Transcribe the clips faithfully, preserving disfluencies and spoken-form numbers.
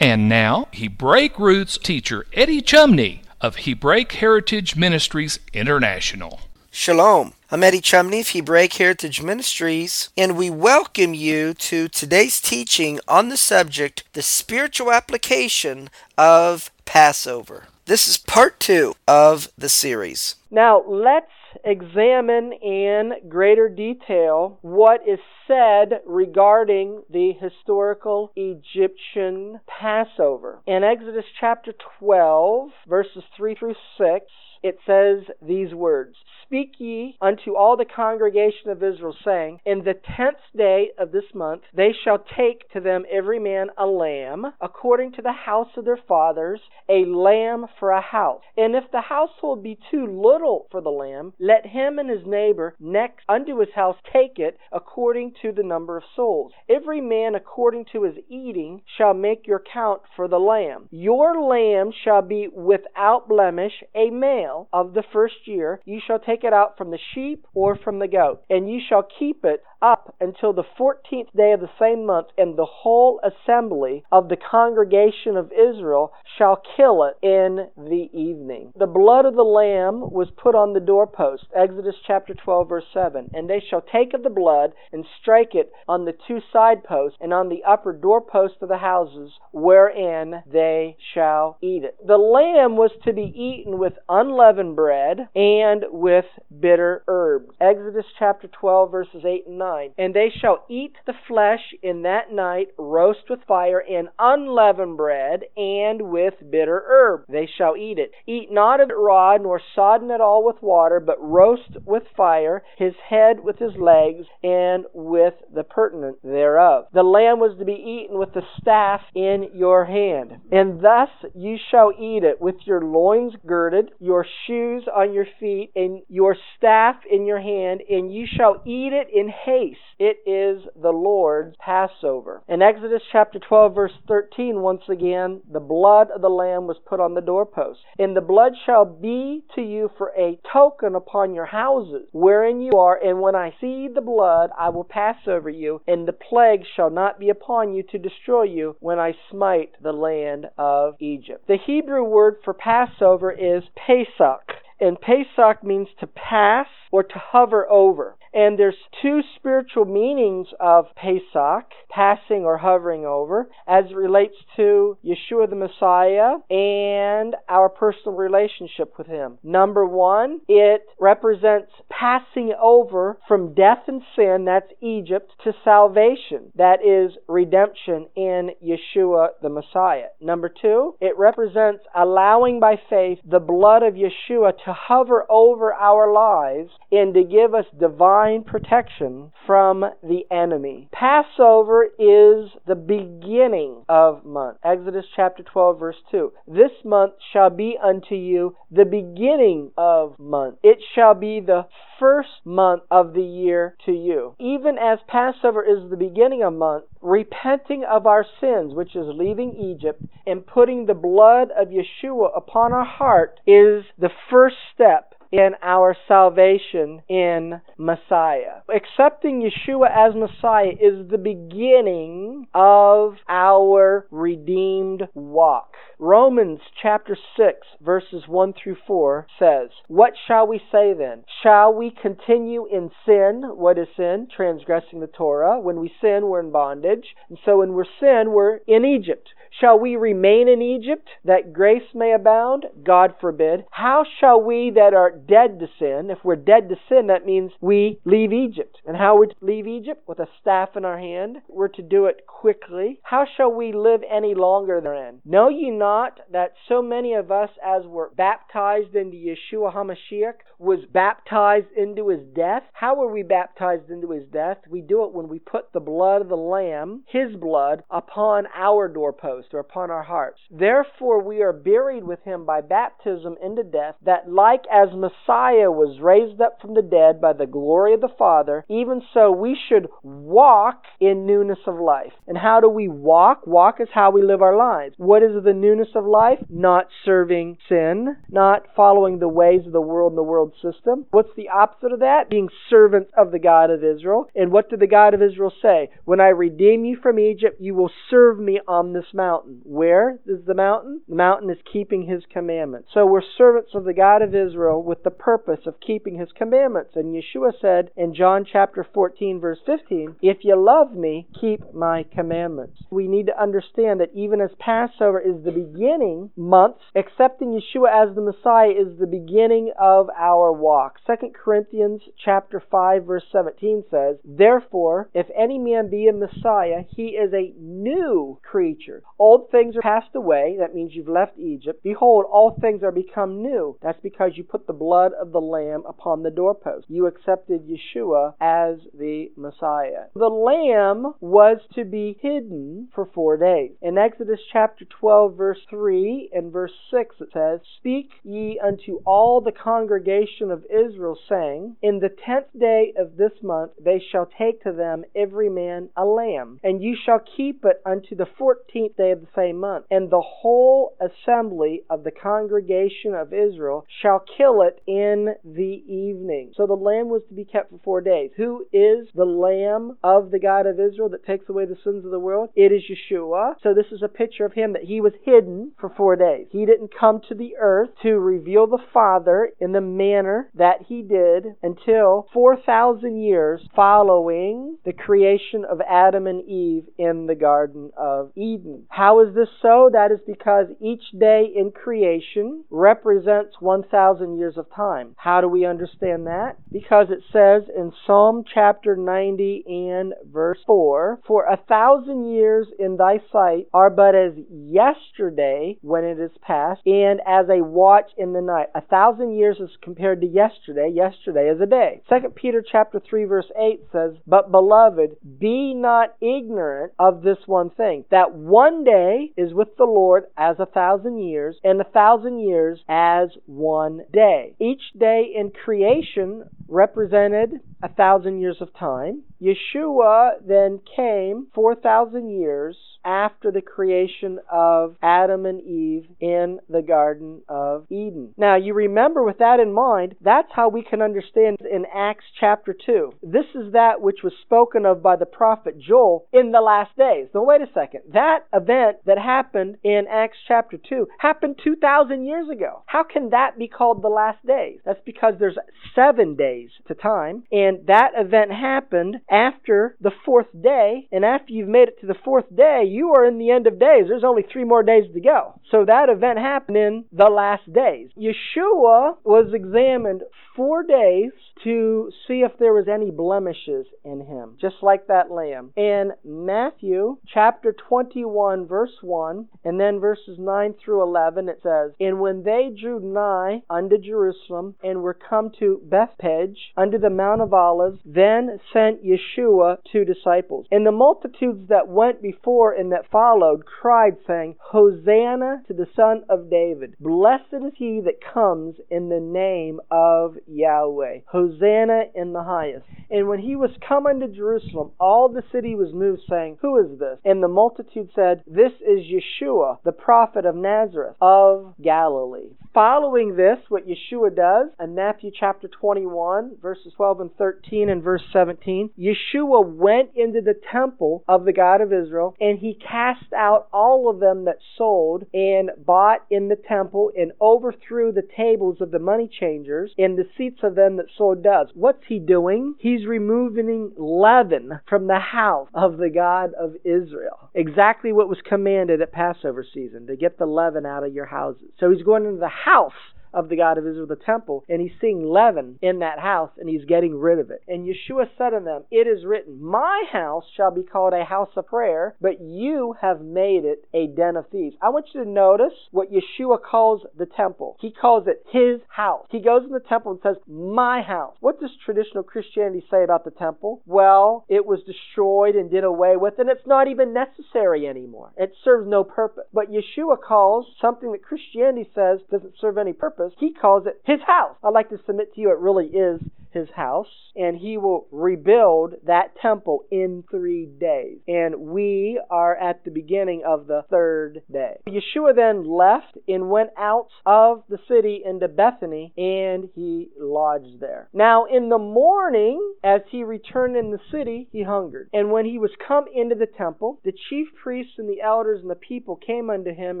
And now, Hebraic roots teacher Eddie Chumney of Hebraic Heritage Ministries International. Shalom. I'm Eddie Chumney of Hebraic Heritage Ministries, and we welcome you to today's teaching on the subject, the spiritual application of Passover. This is part two of the series. Now, let's examine in greater detail what is said regarding the historical Egyptian Passover. In Exodus chapter twelve, verses three through six, it says these words, "Speak ye unto all the congregation of Israel, saying, In the tenth day of this month they shall take to them every man a lamb, according to the house of their fathers, a lamb for a house. And if the household be too little for the lamb, let him and his neighbor next unto his house take it, according to the number of souls. Every man according to his eating shall make your count for the lamb. Your lamb shall be without blemish, a male of the first year. You shall take Take it out from the sheep or from the goat, and ye shall keep it up until the fourteenth day of the same month, and the whole assembly of the congregation of Israel shall kill it in the evening." The blood of the lamb was put on the doorpost, Exodus chapter twelve, verse seven, "And they shall take of the blood and strike it on the two side posts and on the upper doorpost of the houses wherein they shall eat it." The lamb was to be eaten with unleavened bread and with bitter herbs. Exodus chapter twelve, verses eight and nine. "And they shall eat the flesh in that night, roast with fire, and unleavened bread, and with bitter herb. They shall eat it. Eat not of it raw, nor sodden at all with water, but roast with fire, his head with his legs, and with the pertinent thereof. The lamb was to be eaten with the staff in your hand. And thus you shall eat it, with your loins girded, your shoes on your feet, and your staff in your hand, and you shall eat it in haste. It is the Lord's Passover." In Exodus chapter twelve, verse thirteen, once again, "The blood of the lamb was put on the doorpost. And the blood shall be to you for a token upon your houses, wherein you are, and when I see the blood, I will pass over you, and the plague shall not be upon you to destroy you when I smite the land of Egypt." The Hebrew word for Passover is Pesach. And Pesach means to pass or to hover over. And there's two spiritual meanings of Pesach, passing or hovering over, as it relates to Yeshua the Messiah and our personal relationship with him. Number one, it represents passing over from death and sin, that's Egypt, to salvation, that is redemption in Yeshua the Messiah. Number two, it represents allowing by faith the blood of Yeshua to hover over our lives and to give us divine protection from the enemy. Passover is the beginning of month. Exodus chapter twelve, verse two. "This month shall be unto you the beginning of month. It shall be the first month of the year to you." Even as Passover is the beginning of month, repenting of our sins, which is leaving Egypt, and putting the blood of Yeshua upon our heart is the first step in our salvation in Messiah. Accepting Yeshua as Messiah is the beginning of our redeemed walk. Romans chapter six, verses one through four says, "What shall we say then? Shall we continue in sin?" What is sin? Transgressing the Torah. "When we sin, we're in bondage. And so when we're sin, we're in Egypt. Shall we remain in Egypt, that grace may abound? God forbid. How shall we that are dead to sin, if we're dead to sin, that means we leave Egypt. And how would we leave Egypt? With a staff in our hand. We're to do it quickly. How shall we live any longer therein? Know ye not that so many of us as were baptized into Yeshua HaMashiach was baptized into his death? How were we baptized into his death? We do it when we put the blood of the Lamb, his blood, upon our doorpost or upon our hearts. Therefore we are buried with him by baptism into death, that like as Messiah was raised up from the dead by the glory of the Father, even so we should walk in newness of life. And how do we walk? Walk is how we live our lives. What is the newness of life? Not serving sin, not following the ways of the world and the world system. What's the opposite of that? Being servants of the God of Israel. And what did the God of Israel say? When I redeem you from Egypt, you will serve me on this mountain. Where is the mountain? The mountain is keeping his commandments. So we're servants of the God of Israel with the purpose of keeping his commandments. And Yeshua said in John chapter fourteen, verse fifteen, if you love me, keep my commandments. We need to understand that even as Passover is the beginning months, accepting Yeshua as the Messiah is the beginning of our walk. Second Corinthians chapter five, verse seventeen says, therefore, if any man be a Messiah, he is a new creature. Old things are passed away. That means you've left Egypt. Behold, all things are become new. That's because you put the blood of the Lamb upon the doorpost. You accepted Yeshua as the Messiah. The Lamb was to be hidden for four days. In Exodus chapter twelve, verse three and verse six, it says, speak ye unto all the congregation of Israel, saying, in the tenth day of this month they shall take to them every man a lamb, and you shall keep it unto the fourteenth day of the same month. And the whole assembly of the congregation of Israel shall kill it in the evening. So the lamb was to be kept for four days. Who is the Lamb of the God of Israel that takes away the sins of the world? It is Yeshua. So this is a picture of him, that he was hidden for four days. He didn't come to the earth to reveal the Father in the manner that he did until four thousand years following the creation of Adam and Eve in the Garden of Eden. How is this so? That is because each day in creation represents one thousand years of time. How do we understand that? Because it says in Psalm chapter ninety and verse four, for a thousand years in thy sight are but as yesterday when it is past, and as a watch in the night. A thousand years is compared to yesterday. Yesterday is a day. Second Peter chapter three verse eight says, but beloved, be not ignorant of this one thing, that one day is with the Lord as a thousand years, and a thousand years as one day. Each day in creation represented a thousand years of time. Yeshua then came four thousand years after the creation of Adam and Eve in the Garden of Eden. Now, you remember with that in mind, that's how we can understand in Acts chapter two. This is that which was spoken of by the prophet Joel in the last days. Now, wait a second. That event that happened in Acts chapter two happened two thousand years ago. How can that be called the last days? That's because there's seven days to time, and that event happened after the fourth day, and after you've made it to the fourth day, you are in the end of days. There's only three more days to go. So that event happened in the last days. Yeshua was examined four days to see if there was any blemishes in him, just like that lamb. In Matthew chapter twenty-one, verse one, and then verses nine through eleven, it says, and when they drew nigh unto Jerusalem, and were come to Bethpage, unto the Mount of Olives, then sent Yeshua two disciples. And the multitudes that went before and that followed cried, saying, Hosanna to the Son of David. Blessed is he that comes in the name of Yahweh. Hosanna in the highest. And when he was come unto Jerusalem, all the city was moved, saying, who is this? And the multitude said, this is Yeshua, the prophet of Nazareth, of Galilee. Following this, what Yeshua does in Matthew chapter twenty-one, verses twelve and thirteen and verse seventeen, Yeshua went into the temple of the God of Israel, and he cast out all of them that sold and bought in the temple, and overthrew the tables of the money changers and the seats of them that sold doves. What's he doing? He's removing leaven from the house of the God of Israel. Exactly what was commanded at Passover season, to get the leaven out of your houses. So he's going into the house of the God of Israel, the temple, and he's seeing leaven in that house, and he's getting rid of it. And Yeshua said unto them, "It is written, my house shall be called a house of prayer, but you have made it a den of thieves." I want you to notice what Yeshua calls the temple. He calls it his house. He goes in the temple and says, "My house." What does traditional Christianity say about the temple? Well, it was destroyed and did away with, and it's not even necessary anymore. It serves no purpose. But Yeshua calls something that Christianity says doesn't serve any purpose. He calls it his house. I'd like to submit to you it really is his house, and he will rebuild that temple in three days. And we are at the beginning of the third day. Yeshua then left and went out of the city into Bethany, and he lodged there. Now in the morning, as he returned in the city, he hungered. And when he was come into the temple, the chief priests and the elders and the people came unto him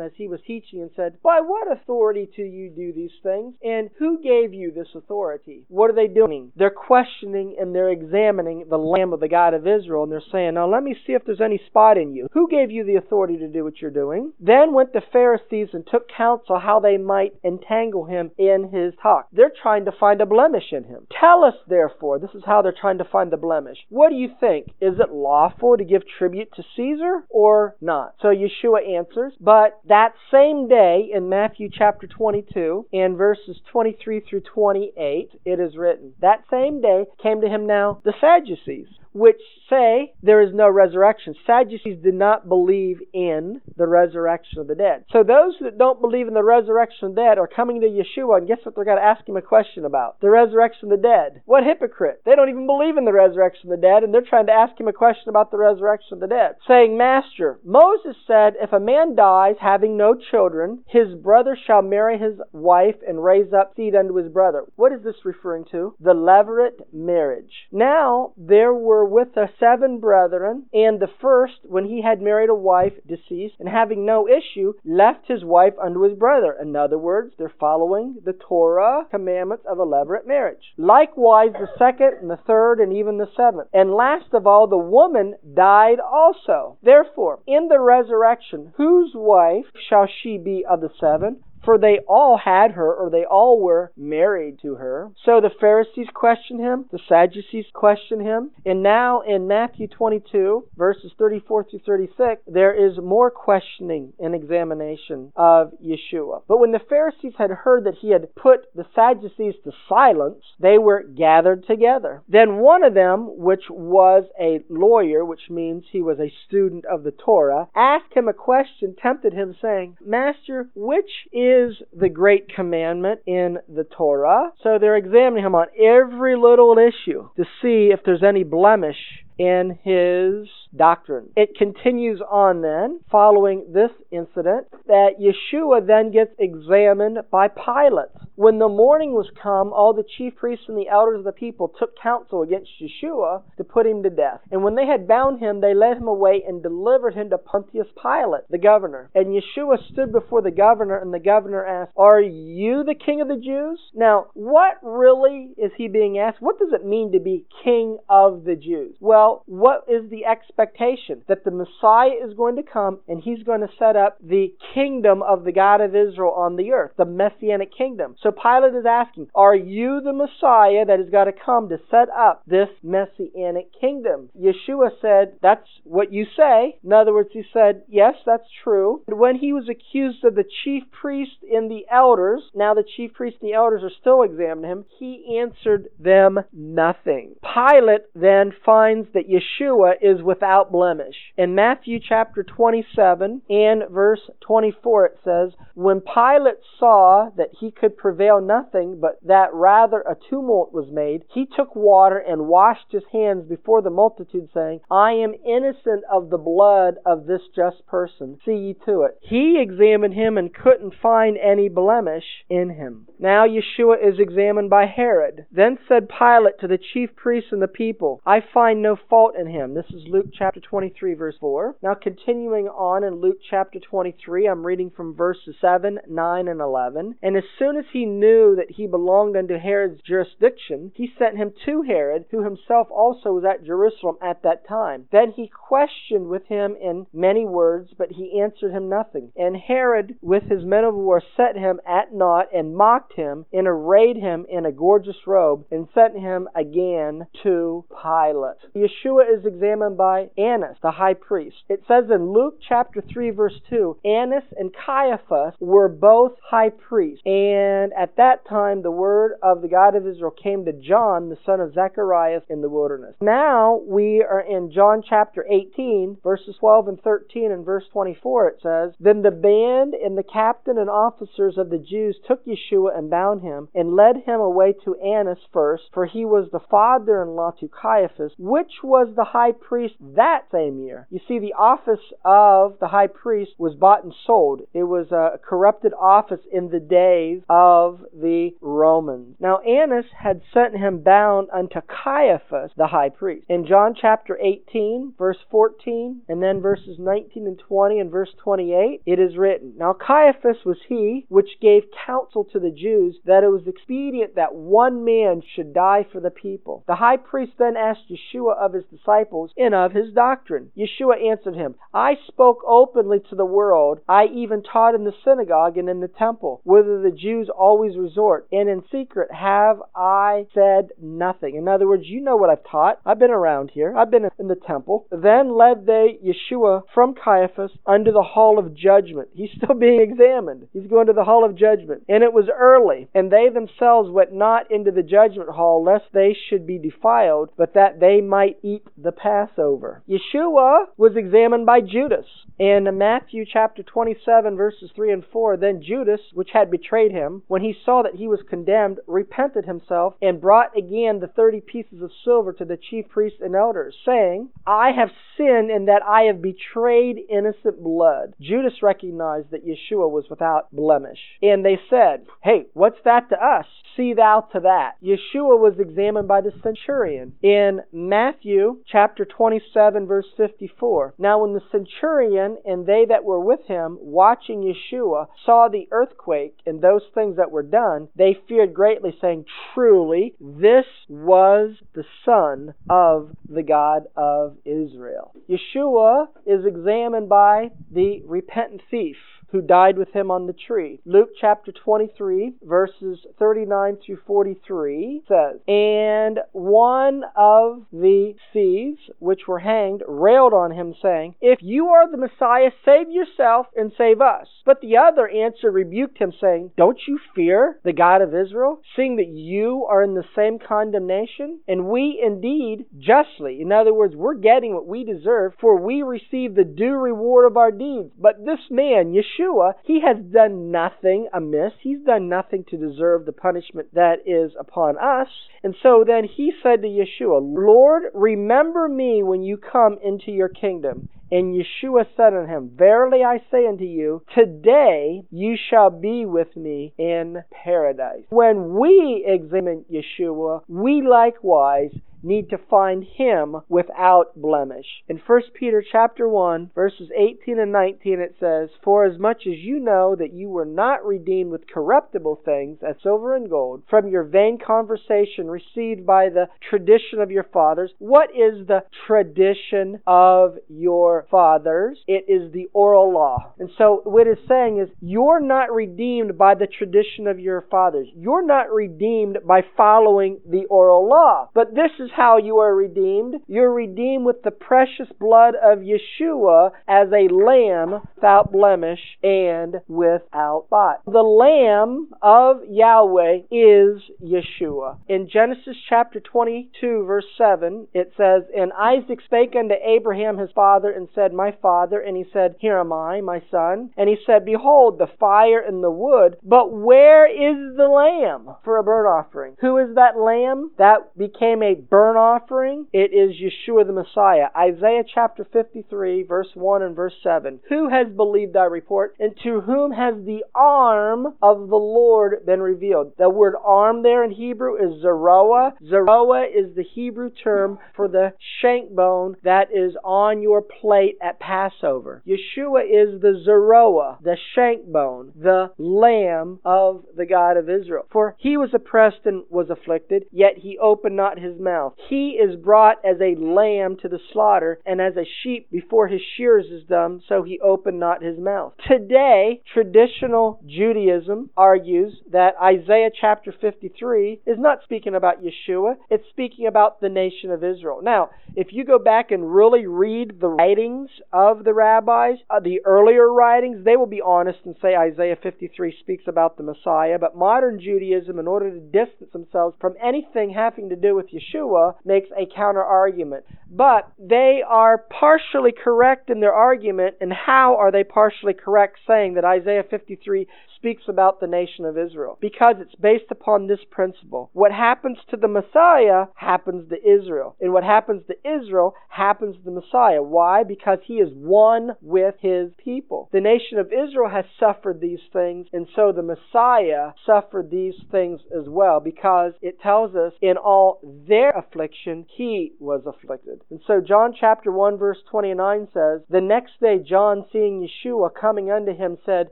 as he was teaching and said, "By what authority do you do these things? And who gave you this authority?" What are they doing? They're questioning and they're examining the Lamb of the God of Israel, and they're saying, "Now let me see if there's any spot in you. Who gave you the authority to do what you're doing?" Then went the Pharisees and took counsel how they might entangle him in his talk. They're trying to find a blemish in him. "Tell us therefore," this is how they're trying to find the blemish, "what do you think? Is it lawful to give tribute to Caesar or not?" So Yeshua answers, but that same day in Matthew chapter twenty-two and verses twenty-three through twenty-eight, it is written, "That That same day came to him now the Sadducees, which say there is no resurrection." Sadducees did not believe in the resurrection of the dead. So those that don't believe in the resurrection of the dead are coming to Yeshua, and guess what they're going to ask him a question about? The resurrection of the dead. What hypocrite! They don't even believe in the resurrection of the dead, and they're trying to ask him a question about the resurrection of the dead, saying, "Master, Moses said, if a man dies having no children, his brother shall marry his wife and raise up seed unto his brother." What is this referring to? The leveret marriage. "Now there were with the seven brethren, and the first, when he had married a wife, deceased, and having no issue, left his wife unto his brother." In other words, they're following the Torah commandments of a leveret marriage. "Likewise the second, and the third, and even the seventh. And last of all, the woman died also. Therefore, in the resurrection, whose wife shall she be of the seven? For they all had her," or they all were married to her. So the Pharisees questioned him, the Sadducees questioned him, and now in Matthew twenty-two, verses thirty-four through thirty-six, there is more questioning and examination of Yeshua. "But when the Pharisees had heard that he had put the Sadducees to silence, they were gathered together. Then one of them, which was a lawyer," which means he was a student of the Torah, "asked him a question," tempted him, saying, "Master, which is is the great commandment in the Torah?" So they're examining him on every little issue to see if there's any blemish in his doctrine. It continues on then, following this incident, that Yeshua then gets examined by Pilate. "When the morning was come, all the chief priests and the elders of the people took counsel against Yeshua to put him to death. And when they had bound him, they led him away and delivered him to Pontius Pilate, the governor. And Yeshua stood before the governor, and the governor asked, 'Are you the king of the Jews?'" Now, what really is he being asked? What does it mean to be king of the Jews? Well, what is the expectation? That the Messiah is going to come and he's going to set up the kingdom of the God of Israel on the earth, the Messianic kingdom. So Pilate is asking, "Are you the Messiah that has got to come to set up this Messianic kingdom?" Yeshua said, "That's what you say." In other words, he said, "Yes, that's true." And when he was accused of the chief priests and the elders, now the chief priests and the elders are still examining him, he answered them nothing. Pilate then finds that Yeshua is without without blemish. In Matthew chapter twenty-seven and verse twenty-four it says, when Pilate saw that he could prevail nothing, but that rather a tumult was made, he took water and washed his hands before the multitude, saying, I am innocent of the blood of this just person. See ye to it. He examined him and couldn't find any blemish in him. Now Yeshua is examined by Herod. Then said Pilate to the chief priests and the people, I find no fault in him. This is Luke chapter twenty-three, verse four. Now continuing on in Luke chapter twenty-three, I'm reading from verses seven, nine, and eleven. And as soon as he knew that he belonged unto Herod's jurisdiction, he sent him to Herod, who himself also was at Jerusalem at that time. Then he questioned with him in many words, but he answered him nothing. And Herod, with his men of war, set him at naught and mocked him and arrayed him in a gorgeous robe and sent him again to Pilate. Yeshua is examined by Annas, the high priest. It says in Luke chapter three, verse two, Annas and Caiaphas were both high priests. And at that time, the word of the God of Israel came to John, the son of Zechariah, in the wilderness. Now we are in John chapter eighteen, verses twelve and thirteen, and verse twenty-four. It says, then the band and the captain and officers of the Jews took Yeshua and bound him and led him away to Annas first, for he was the father-in-law to Caiaphas, which was the high priest that same year. You see, the office of the high priest was bought and sold. It was a corrupted office in the days of the Romans. Now Annas had sent him bound unto Caiaphas, the high priest. In John chapter eighteen, verse fourteen, and then verses nineteen and twenty, and verse twenty-eight, it is written, now Caiaphas was he which gave counsel to the Jews that it was expedient that one man should die for the people. The high priest then asked Yeshua of his disciples and of his doctrine. Yeshua answered him, I spoke openly to the world. I even taught in the synagogue and in the temple, whither the Jews always resort, and in secret have I said nothing. In other words, you know what I've taught. I've been around here. I've been in the temple. Then led they Yeshua from Caiaphas unto the hall of judgment. He's still being examined. He's going to the hall of judgment. And it was early, and they themselves went not into the judgment hall, lest they should be defiled, but that they might eat the Passover. Yeshua was examined by Judas. In Matthew chapter twenty-seven, verses three and four, then Judas, which had betrayed him, when he saw that he was condemned, repented himself, and brought again the thirty pieces of silver to the chief priests and elders, saying, I have sinned in that I have betrayed innocent blood. Judas recognized that Yeshua was without blemish. And they said, hey, what's that to us? See thou to that. Yeshua was examined by the centurion. In Matthew chapter twenty-seven, verse fifty-four, now when the centurion and they that were with him, watching Yeshua, saw the earthquake and those things that were done, they feared greatly, saying, truly, this was the Son of the God of Israel. Yeshua is examined by the repentant thief who died with him on the tree. Luke chapter twenty-three, verses thirty-nine through forty-three says, and one of the thieves which were hanged railed on him, saying, if you are the Messiah, save yourself and save us. But the other answered, rebuked him, saying, don't you fear the God of Israel, seeing that you are in the same condemnation? And we indeed justly, in other words, we're getting what we deserve, for we receive the due reward of our deeds. But this man, Yeshua, he has done nothing amiss. He's done nothing to deserve the punishment that is upon us. And so then he said to Yeshua, Lord, remember me when you come into your kingdom. And Yeshua said unto him, verily I say unto you, today you shall be with me in paradise. When we examine Yeshua, we likewise need to find him without blemish. In First Peter chapter one, verses eighteen and nineteen, it says, for as much as you know that you were not redeemed with corruptible things, as silver and gold, from your vain conversation received by the tradition of your fathers. What is the tradition of your fathers? It is the oral law. And so what it's saying is, you're not redeemed by the tradition of your fathers. You're not redeemed by following the oral law. But this is how you are redeemed. You're redeemed with the precious blood of Yeshua as a lamb without blemish and without spot. The Lamb of Yahweh is Yeshua. In Genesis chapter twenty-two, verse seven, it says, And Isaac spake unto Abraham his father, and said, My father. And he said, Here am I, my son. And he said, Behold, the fire and the wood, but where is the lamb for a burnt offering? Who is that lamb that became a burnt offering? It is Yeshua the Messiah. Isaiah chapter fifty-three, verse one and verse seven. Who has believed thy report, and to whom has the arm of the Lord been revealed? The word arm there in Hebrew is Zeroa. Zeroa is the Hebrew term for the shank bone that is on your plate at Passover. Yeshua is the Zeroa, the shank bone, the Lamb of the God of Israel. For he was oppressed and was afflicted, yet he opened not his mouth. He is brought as a lamb to the slaughter, and as a sheep before his shearers is dumb, so he opened not his mouth. Today, traditional Judaism argues that Isaiah chapter fifty-three is not speaking about Yeshua, it's speaking about the nation of Israel. Now, if you go back and really read the writings of the rabbis, uh, the earlier writings, they will be honest and say Isaiah fifty-three speaks about the Messiah, but modern Judaism, in order to distance themselves from anything having to do with Yeshua, makes a counter-argument. But they are partially correct in their argument, and how are they partially correct, saying that Isaiah fifty-three speaks about the nation of Israel? Because it's based upon this principle. What happens to the Messiah happens to Israel. And what happens to Israel happens to the Messiah. Why? Because he is one with his people. The nation of Israel has suffered these things, and so the Messiah suffered these things as well, because it tells us in all their affliction he was afflicted. And so John chapter one verse twenty-nine says, The next day John, seeing Yeshua coming unto him, said,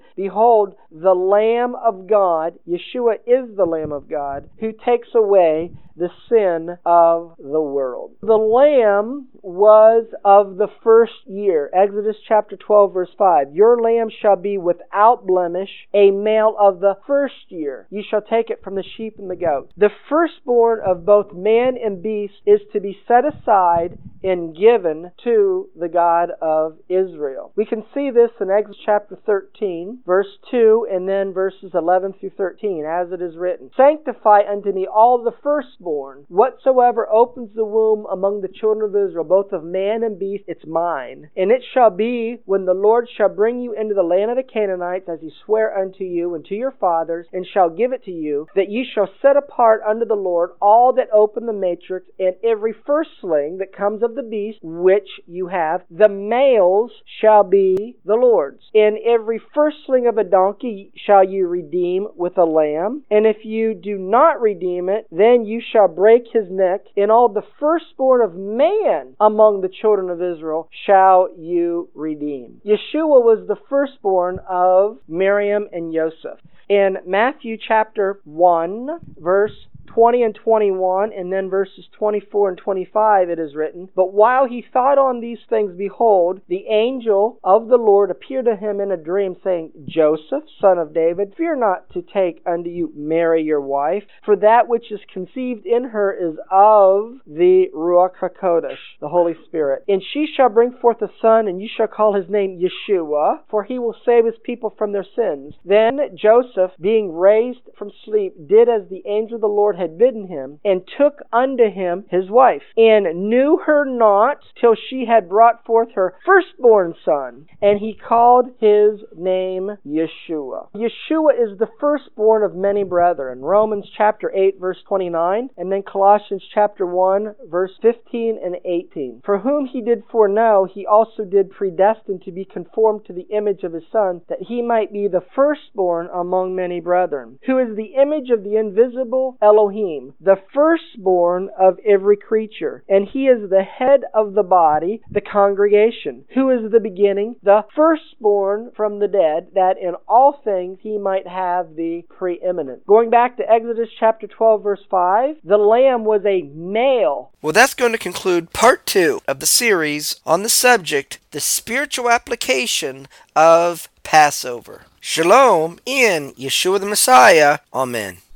Behold, the Lamb of God. Yeshua is the Lamb of God, who takes away the sin of the world. The lamb was of the first year. Exodus chapter twelve verse five. Your lamb shall be without blemish, a male of the first year. You shall take it from the sheep and the goat. The firstborn of both man and beast is to be set aside and given to the God of Israel. We can see this in Exodus chapter thirteen, verse two, and then verses eleven through thirteen, as it is written, Sanctify unto me all the firstborn, whatsoever opens the womb among the children of Israel, both of man and beast, it's mine. And it shall be, when the Lord shall bring you into the land of the Canaanites, as he sware unto you and to your fathers, and shall give it to you, that ye shall set apart unto the Lord all that open the matrix, and every firstling that comes of the beast, which you have, the males shall be the Lord's. And every firstling of a donkey shall you redeem with a lamb, and if you do not redeem it, then you shall break his neck, and all the firstborn of man among the children of Israel shall you redeem. Yeshua was the firstborn of Miriam and Joseph. In Matthew chapter one, verse twenty and twenty-one, and then verses twenty-four and twenty-five, it is written, But while he thought on these things, behold, the angel of the Lord appeared to him in a dream, saying, Joseph, son of David, fear not to take unto you Mary your wife, for that which is conceived in her is of the Ruach HaKodesh, the Holy Spirit. And she shall bring forth a son, and you shall call his name Yeshua, for he will save his people from their sins. Then Joseph, being raised from sleep, did as the angel of the Lord had bidden him, and took unto him his wife, and knew her not till she had brought forth her firstborn son, and he called his name Yeshua. Yeshua is the firstborn of many brethren. Romans chapter eight verse twenty-nine, and then Colossians chapter one verse fifteen and eighteen. For whom he did foreknow, he also did predestine to be conformed to the image of his Son, that he might be the firstborn among many brethren, who is the image of the invisible Elohim, Elohim, the firstborn of every creature. And he is the head of the body, the congregation, who is the beginning, the firstborn from the dead, that in all things he might have the preeminence. Going back to Exodus chapter twelve, verse five, the lamb was a male. Well, that's going to conclude part two of the series on the subject, the spiritual application of Passover. Shalom in Yeshua the Messiah. Amen.